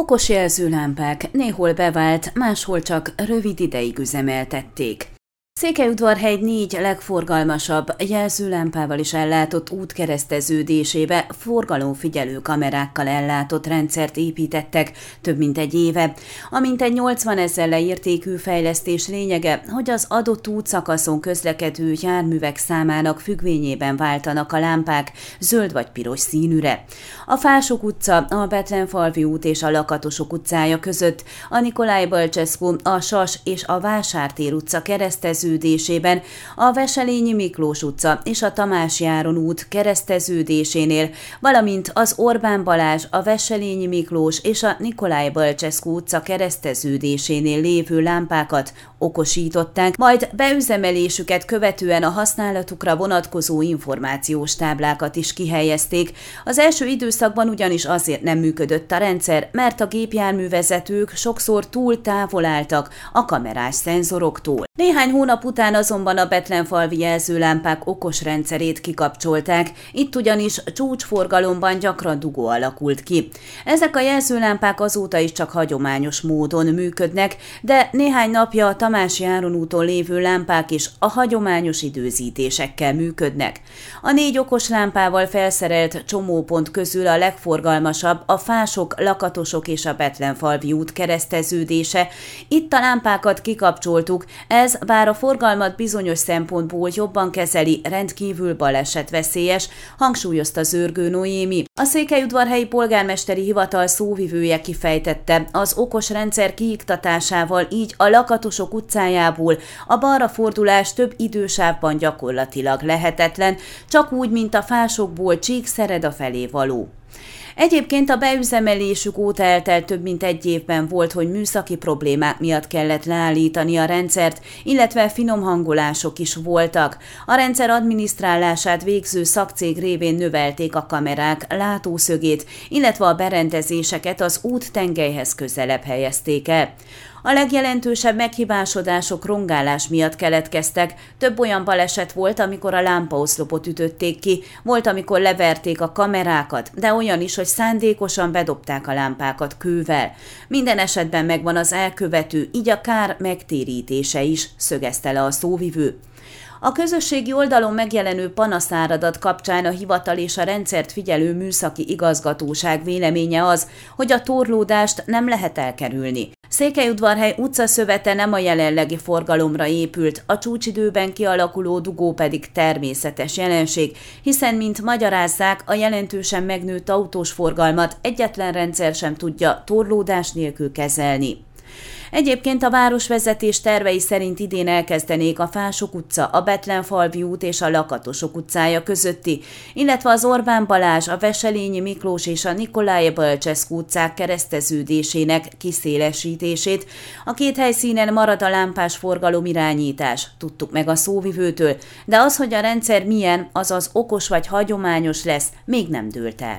Okos jelzőlámpák néhol bevált, máshol csak rövid ideig üzemeltették. Székelyudvarhely 4 legforgalmasabb jelzőlámpával is ellátott útkereszteződésébe forgalomfigyelő kamerákkal ellátott rendszert építettek több mint egy éve. A mintegy 80 000 leértékű fejlesztés lényege, hogy az adott útszakaszon közlekedő járművek számának függvényében váltanak a lámpák zöld vagy piros színűre. A Fások utca, a Betlenfalvi út és a Lakatosok utcája között, a Nicolae Bălcescu, a Sas és a Vásártér utca kereszteződésében, a Veselényi Miklós utca és a Tamási Áron út kereszteződésénél, valamint az Orbán Balázs, a Veselényi Miklós és a Nicolae Bălcescu utca kereszteződésénél lévő lámpákat okosították, majd beüzemelésüket követően a használatukra vonatkozó információs táblákat is kihelyezték. Az első időszakban ugyanis azért nem működött a rendszer, mert a gépjárművezetők sokszor túl távol álltak a kamerás szenzoroktól. Néhány hónap után azonban a Betlenfalvi jelzőlámpák okos rendszerét kikapcsolták, itt ugyanis csúcsforgalomban gyakran dugó alakult ki. Ezek a jelzőlámpák azóta is csak hagyományos módon működnek, de néhány napja a Tamási Áron úton lévő lámpák is a hagyományos időzítésekkel működnek. A 4 okos lámpával felszerelt csomópont közül a legforgalmasabb a Fások, Lakatosok és a Betlenfalvi út kereszteződése. Itt a lámpákat kikapcsoltuk, ez bár a forgalmat bizonyos szempontból jobban kezeli, rendkívül balesetveszélyes, hangsúlyozta Zörgő Noémi. A székelyudvarhelyi polgármesteri hivatal szóvivője kifejtette, az okos rendszer kiiktatásával így a Lakatosok utcájából a balra fordulás több idősávban gyakorlatilag lehetetlen, csak úgy, mint a Fásokból Csíkszereda felé való. Egyébként a beüzemelésük óta eltelt több mint egy évben volt, hogy műszaki problémák miatt kellett leállítani a rendszert, illetve finom hangolások is voltak. A rendszer adminisztrálását végző szakcég révén növelték a kamerák látószögét, illetve a berendezéseket az út tengelyhez közelebb helyezték el. A legjelentősebb meghibásodások rongálás miatt keletkeztek, több olyan baleset volt, amikor a lámpaoszlopot ütötték ki, volt, amikor leverték a kamerákat, de olyan is, hogy szándékosan bedobták a lámpákat kővel. Minden esetben megvan az elkövető, így a kár megtérítése is, szögezte le a szóvivő. A közösségi oldalon megjelenő panaszáradat kapcsán a hivatal és a rendszert figyelő műszaki igazgatóság véleménye az, hogy a torlódást nem lehet elkerülni. Székelyudvarhely utcaszövete nem a jelenlegi forgalomra épült, a csúcsidőben kialakuló dugó pedig természetes jelenség, hiszen, mint magyarázzák, a jelentősen megnőtt autós forgalmat egyetlen rendszer sem tudja torlódás nélkül kezelni. Egyébként a városvezetés tervei szerint idén elkezdenék a Fások utca, a Betlenfalvi út és a Lakatosok utcája közötti, illetve az Orbán Balázs, a Veselényi Miklós és a Nicolae Bălcescu utcák kereszteződésének kiszélesítését. A két helyszínen marad a lámpás forgalom irányítás, tudtuk meg a szóvivőtől, de az, hogy a rendszer milyen, azaz okos vagy hagyományos lesz, még nem dőlt el.